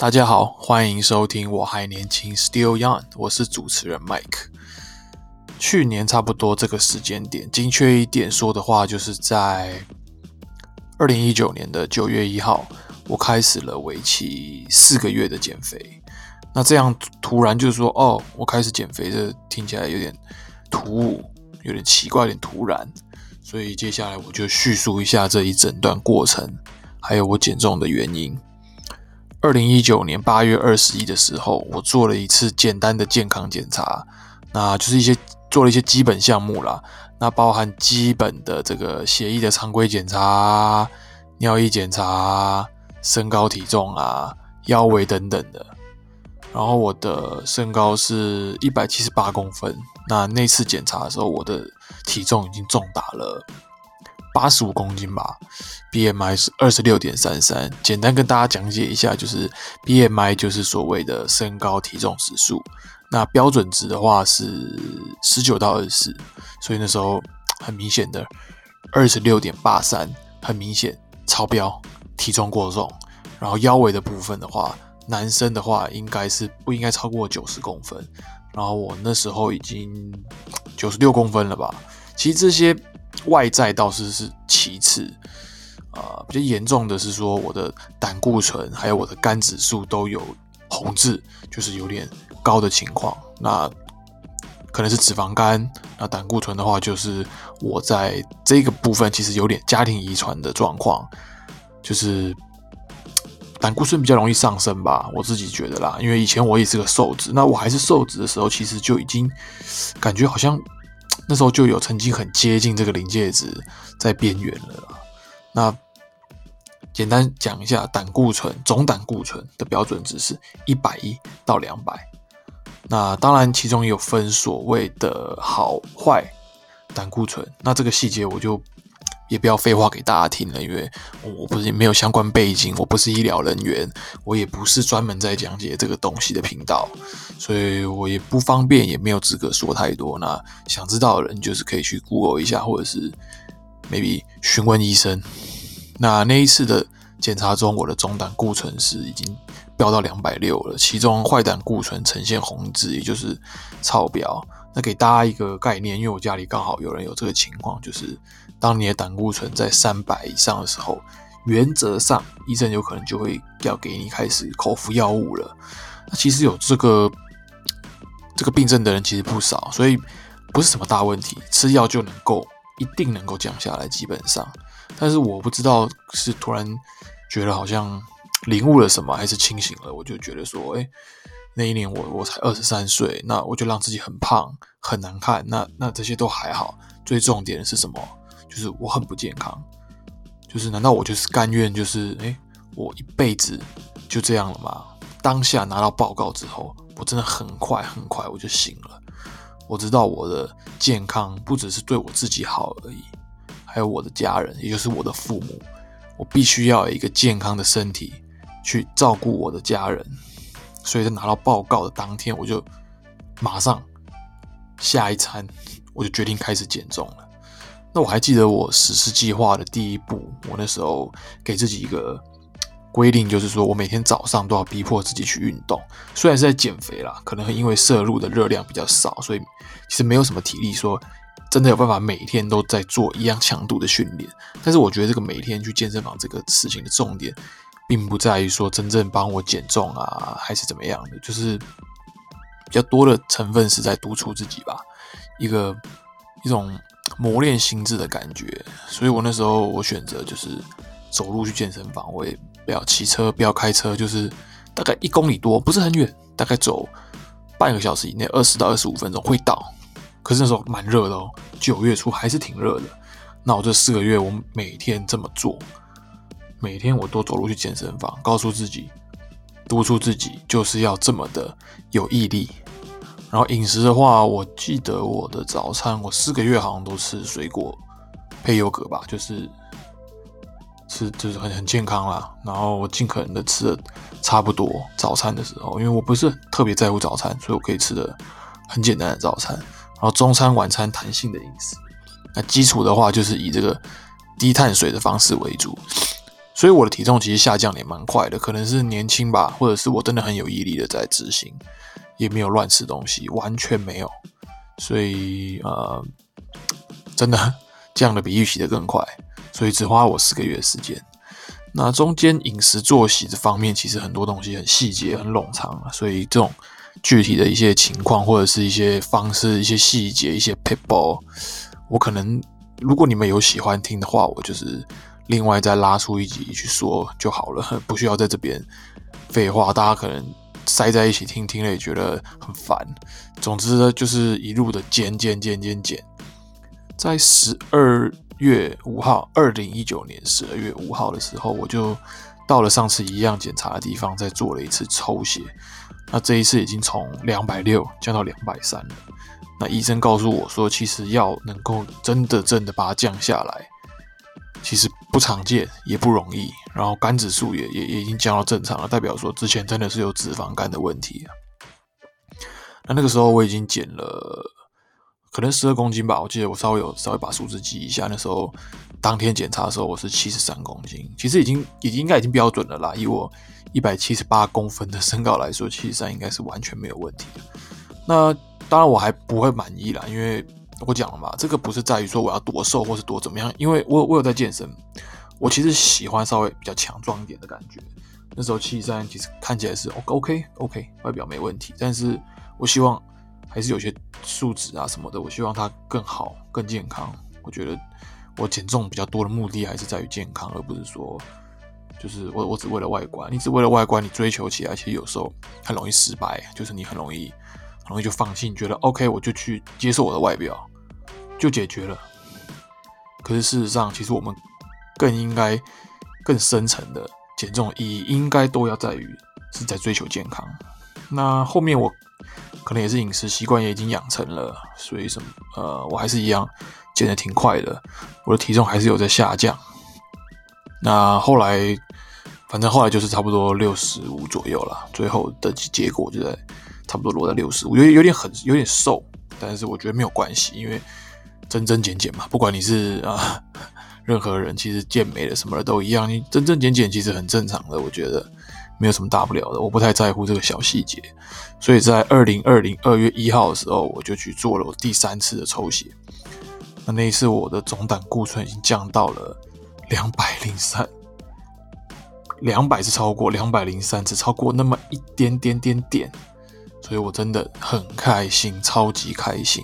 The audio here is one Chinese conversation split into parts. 大家好，欢迎收听我还年轻 Still Young， 我是主持人 Mike。 去年差不多这个时间点，精确一点说的话，就是在2019年的9月1号，我开始了为期4个月的减肥。那这样突然就说我开始减肥，这听起来有点突兀，有点奇怪，有点突然，所以接下来我就叙述一下这一整段过程，还有我减重的原因。2019年8月21的时候，我做了一次简单的健康检查，那就是做了一些基本项目啦，那包含基本的这个血液的常规检查、尿液检查、身高体重啊、腰围等等的。然后我的身高是178公分，那次检查的时候，我的体重已经重达了85公斤吧， BMI 是 26.33。 简单跟大家讲解一下，就是 BMI 就是所谓的身高体重指数，那标准值的话是19到24，所以那时候很明显的 26.83， 很明显超标，体重过重。然后腰围的部分的话，男生的话应该是不应该超过90公分，然后我那时候已经96公分了吧。其实这些外在倒是其次，比较严重的是说我的胆固醇还有我的肝指数都有红字，就是有点高的情况。那可能是脂肪肝，那胆固醇的话就是我在这个部分其实有点家庭遗传的状况，就是胆固醇比较容易上升吧，我自己觉得啦。因为以前我也是个瘦子，那我还是瘦子的时候，其实就已经感觉好像那时候就有曾经很接近这个临界值在边缘了啦。那简单讲一下，总胆固醇的标准值是110到200。那当然其中也有分所谓的好坏胆固醇，那这个细节我就也不要废话给大家听了，因为我不是没有相关背景，我不是医疗人员，我也不是专门在讲解这个东西的频道，所以我也不方便，也没有资格说太多。那想知道的人就是可以去 Google 一下，或者是 maybe 询问医生。那一次的检查中，我的总胆固醇是已经飙到260了，其中坏胆固醇呈现红字，也就是超标。那给大家一个概念，因为我家里刚好有人有这个情况，就是当你的胆固醇在300以上的时候，原则上医生有可能就会要给你开始口服药物了。那其实有这个病症的人其实不少，所以不是什么大问题，吃药就能够一定能够降下来，基本上。但是我不知道是突然觉得好像领悟了什么，还是清醒了，我就觉得说那一年我才23岁，那我就让自己很胖很难看，那这些都还好，最重点的是什么？就是我很不健康，就是难道我就是甘愿就是我一辈子就这样了吗？当下拿到报告之后，我真的很快我就醒了，我知道我的健康不只是对我自己好而已，还有我的家人，也就是我的父母，我必须要有一个健康的身体去照顾我的家人。所以在拿到报告的当天，我就马上下一餐我就决定开始减重了。那我还记得我实施计划的第一步，我那时候给自己一个规定，就是说我每天早上都要逼迫自己去运动。虽然是在减肥啦，可能因为摄入的热量比较少，所以其实没有什么体力说真的有办法每天都在做一样强度的训练。但是我觉得这个每天去健身房这个事情的重点，并不在于说真正帮我减重啊，还是怎么样的，就是比较多的成分是在督促自己吧，一种磨练心智的感觉。所以我那时候我选择就是走路去健身房，我也不要骑车，不要开车，就是大概1公里多，不是很远，大概走半个小时以内，20到25分钟会到。可是那时候蛮热的9月初还是挺热的。那我这4个月我每天这么做，每天我都走路去健身房，告诉自己，督促自己就是要这么的有毅力。然后饮食的话，我记得我的早餐，我4个月好像都吃水果配优格吧，就是很健康啦。然后我尽可能的吃的差不多，早餐的时候，因为我不是特别在乎早餐，所以我可以吃的很简单的早餐。然后中餐晚餐弹性的饮食，那基础的话就是以这个低碳水的方式为主。所以我的体重其实下降也蛮快的，可能是年轻吧，或者是我真的很有毅力的在执行，也没有乱吃东西，完全没有。所以真的降的比预期的更快，所以只花我4个月的时间。那中间饮食作息这方面，其实很多东西很细节、很冗长，所以这种具体的一些情况或者是一些方式、一些细节、一些 people， 我可能如果你们有喜欢听的话，我就是另外再拉出一集去说就好了，不需要在这边废话，大家可能塞在一起听听了也觉得很烦。总之呢，就是一路的减。在2019年12月5号的时候，我就到了上次一样检查的地方，再做了一次抽血。那这一次已经从260降到230了。那医生告诉我说，其实要能够真的把它降下来，其实不常见，也不容易。然后肝指数 也已经降到正常了，代表说之前真的是有脂肪肝的问题了。那个时候我已经减了可能12公斤吧，我记得我稍微把数字记一下。那时候当天检查的时候我是73公斤，其实已经应该已经标准了啦，以我178公分的身高来说，73应该是完全没有问题的。那当然我还不会满意啦，因为我讲了嘛，这个不是在于说我要多瘦或是多怎么样，因为我有在健身，我其实喜欢稍微比较强壮一点的感觉。那时候73其实看起来是 OK， 外表没问题，但是我希望还是有些数值啊什么的，我希望它更好、更健康。我觉得我减重比较多的目的还是在于健康，而不是说就是我只为了外观。你只为了外观，你追求起来其实有时候很容易失败，就是你很容易就放弃，你觉得 OK， 我就去接受我的外表就解决了。可是事实上，其实我们更应该更深层的减重意义，应该都要在于是在追求健康。那后面我可能也是饮食习惯也已经养成了，所以我还是一样减得挺快的，我的体重还是有在下降。那后来后来就是差不多65左右啦，最后的结果就在差不多落在65，有点瘦，但是我觉得没有关系，因为增减减嘛，不管你是任何人，其实健美的什么的都一样，你增减减其实很正常的，我觉得没有什么大不了的，我不太在乎这个小细节。所以在2020 2月1号的时候，我就去做了我第3次的抽血。那一次我的总胆固醇已经降到了203， 200是超过，203只超过那么一点，所以我真的很开心，超级开心。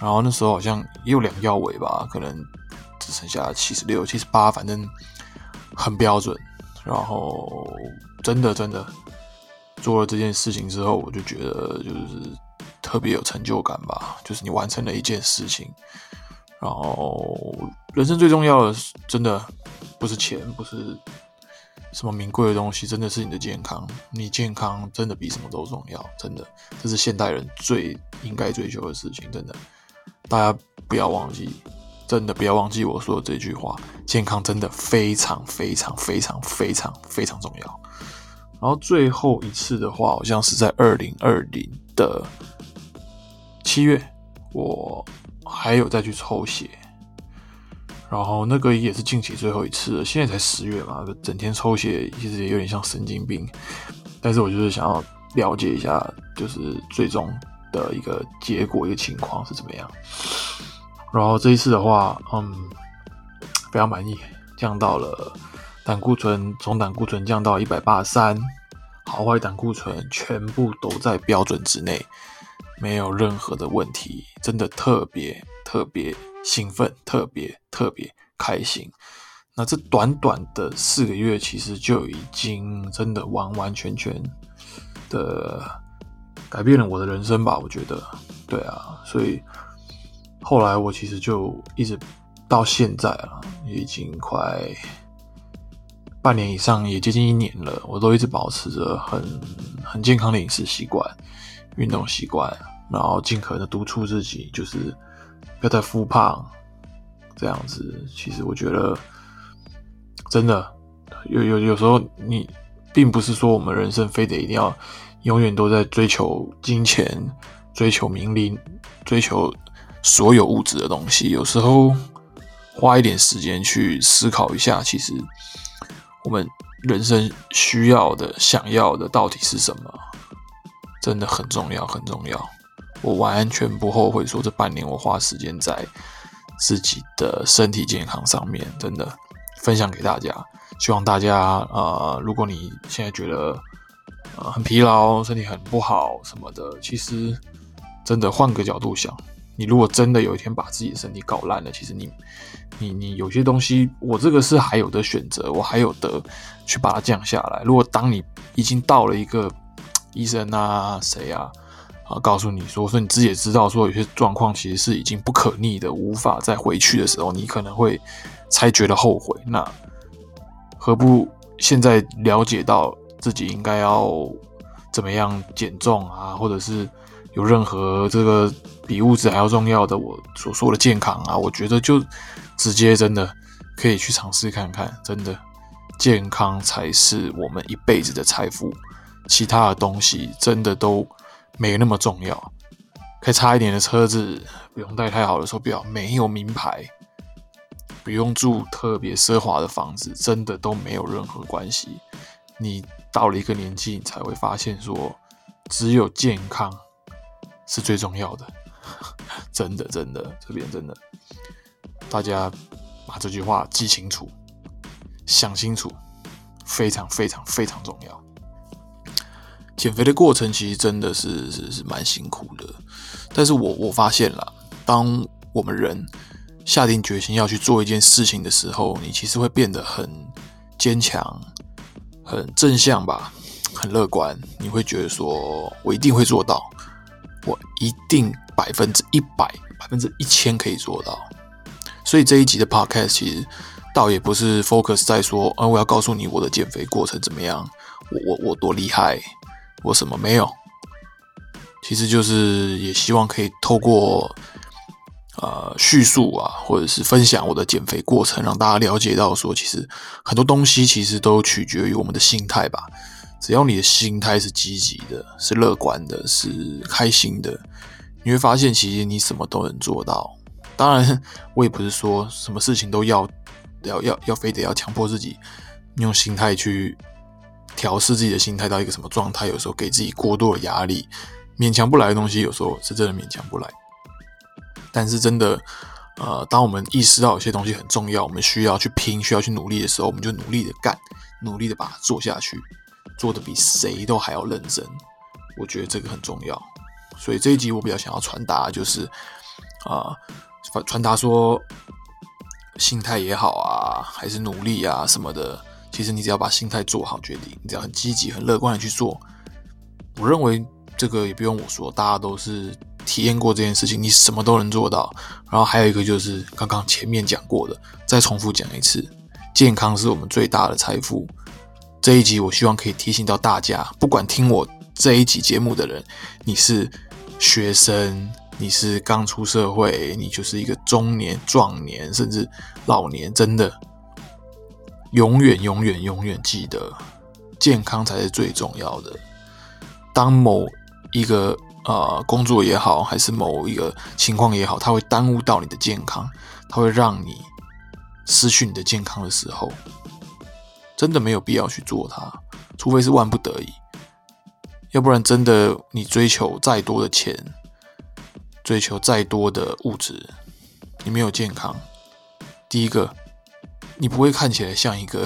然后那时候好像也有2药尾吧，可能只剩下76 78，反正很标准。然后真的做了这件事情之后，我就觉得就是特别有成就感吧，就是你完成了一件事情。然后人生最重要的真的不是钱，不是什么名贵的东西，真的是你的健康。你健康真的比什么都重要，真的，这是现代人最应该追求的事情。真的，大家不要忘记，真的不要忘记我说的这句话，健康真的非常重要。然后最后一次的话，好像是在2020的7月，我还有再去抽血，然后那个也是近期最后一次了。现在才10月嘛，整天抽血其实也有点像神经病，但是我就是想要了解一下，就是最终的一个结果、一个情况是怎么样。然后这一次的话，非常满意，降到了总胆固醇降到183，好坏胆固醇全部都在标准之内，没有任何的问题，真的特别兴奋，特别开心。那这短短的4个月，其实就已经真的完全的改变了我的人生吧，我觉得，对啊，所以。后来我其实就一直到现在了，也已经快半年以上，也接近1年了，我都一直保持着很健康的饮食习惯、运动习惯，然后尽可能的督促自己，就是不要再复胖这样子。其实我觉得，真的有时候你并不是说我们人生非得一定要永远都在追求金钱、追求名利、追求所有物质的东西，有时候花一点时间去思考一下，其实我们人生需要的、想要的到底是什么，真的很重要，很重要。我完全不后悔说这半年我花时间在自己的身体健康上面，真的分享给大家。希望大家如果你现在觉得很疲劳，身体很不好什么的，其实真的换个角度想，你如果真的有一天把自己的身体搞烂了，其实你有些东西，我这个是还有的选择，我还有的去把它降下来。如果当你已经到了一个医生啊谁啊告诉你说，所以你自己也知道说有些状况其实是已经不可逆的，无法再回去的时候，你可能会才觉得后悔。那何不现在了解到自己应该要怎么样减重啊，或者是有任何这个比物质还要重要的我所说的健康啊，我觉得就直接真的可以去尝试看看。真的健康才是我们一辈子的财富，其他的东西真的都没那么重要。开差一点的车子，不用戴太好的手表，没有名牌，不用住特别奢华的房子，真的都没有任何关系。你到了一个年纪，你才会发现说，只有健康是最重要的。真的，真的，这边真的，大家把这句话记清楚，想清楚，非常非常非常重要。减肥的过程其实真的是蛮辛苦的，但是我发现啦，当我们人下定决心要去做一件事情的时候，你其实会变得很坚强、很正向吧，很乐观。你会觉得说，我一定会做到，我一定100%、1000%可以做到。所以这一集的 podcast 其实倒也不是 focus 在说，我要告诉你我的减肥过程怎么样，我多厉害。我什么没有，其实就是也希望可以透过叙述啊，或者是分享我的减肥过程，让大家了解到说，其实很多东西其实都取决于我们的心态吧。只要你的心态是积极的，是乐观的，是开心的，你会发现其实你什么都能做到。当然我也不是说什么事情都要非得要强迫自己用心态去调试自己的心态到一个什么状态，有时候给自己过多的压力，勉强不来的东西有时候是真的勉强不来。但是真的当我们意识到有些东西很重要，我们需要去拼，需要去努力的时候，我们就努力的干，努力的把它做下去，做的比谁都还要认真。我觉得这个很重要。所以这一集我比较想要传达就是传达说，心态也好啊，还是努力啊什么的，其实你只要把心态做好决定，你只要很积极很乐观的去做，我认为这个也不用我说，大家都是体验过这件事情，你什么都能做到。然后还有一个就是刚刚前面讲过的，再重复讲一次，健康是我们最大的财富。这一集我希望可以提醒到大家，不管听我这一集节目的人，你是学生，你是刚出社会，你就是一个中年、壮年甚至老年，真的永远记得，健康才是最重要的。当某一个工作也好，还是某一个情况也好，它会耽误到你的健康，它会让你失去你的健康的时候，真的没有必要去做它，除非是万不得已。要不然真的你追求再多的钱，追求再多的物质，你没有健康，第一个你不会看起来像一个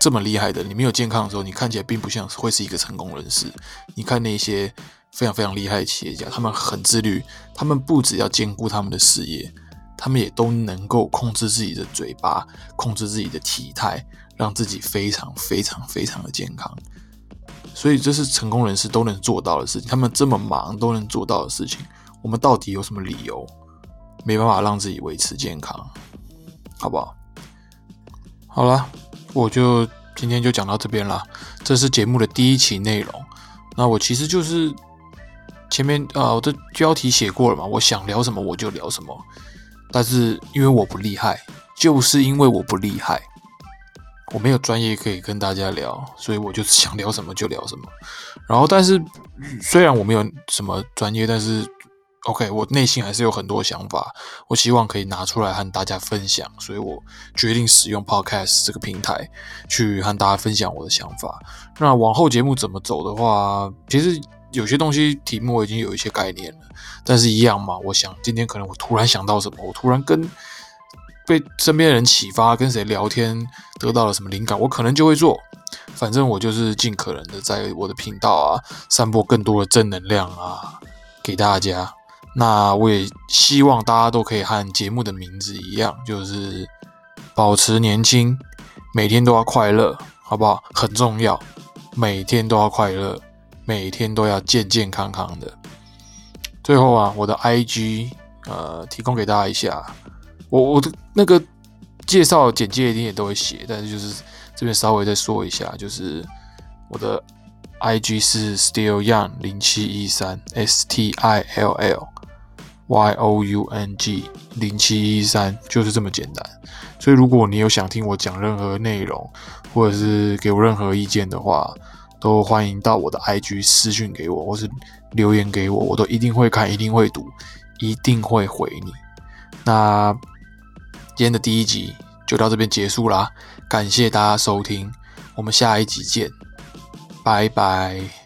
这么厉害的，你没有健康的时候，你看起来并不像会是一个成功人士。你看那些非常非常厉害的企业家，他们很自律，他们不只要兼顾他们的事业，他们也都能够控制自己的嘴巴，控制自己的体态，让自己非常非常非常的健康。所以这是成功人士都能做到的事情，他们这么忙都能做到的事情，我们到底有什么理由没办法让自己维持健康，好不好？好啦，我就今天就讲到这边啦。这是节目的第一期内容。那我其实就是前面我的标题写过了嘛，我想聊什么我就聊什么。但是因为我不厉害，就是因为我不厉害，我没有专业可以跟大家聊，所以我就是想聊什么就聊什么。然后但是虽然我没有什么专业，但是 OK， 我内心还是有很多想法，我希望可以拿出来和大家分享，所以我决定使用 Podcast 这个平台去和大家分享我的想法。那往后节目怎么走的话，其实有些东西题目我已经有一些概念了，但是一样嘛，我想今天可能我突然想到什么，我突然跟被身边的人启发，跟谁聊天得到了什么灵感，我可能就会做。反正我就是尽可能的在我的频道啊，散播更多的正能量啊，给大家。那我也希望大家都可以和节目的名字一样，就是保持年轻，每天都要快乐，好不好？很重要，每天都要快乐，每天都要健健康康的。最后啊，我的 IG 提供给大家一下，我的那个介绍简介一定也都会写，但是就是这边稍微再说一下，就是我的 IG 是 StillYoung0713 StillYoung0713，就是这么简单。所以如果你有想听我讲任何内容，或者是给我任何意见的话，都欢迎到我的 IG 私讯给我，或是留言给我，我都一定会看，一定会读，一定会回你。那今天的第一集就到这边结束啦，感谢大家收听，我们下一集见，拜拜。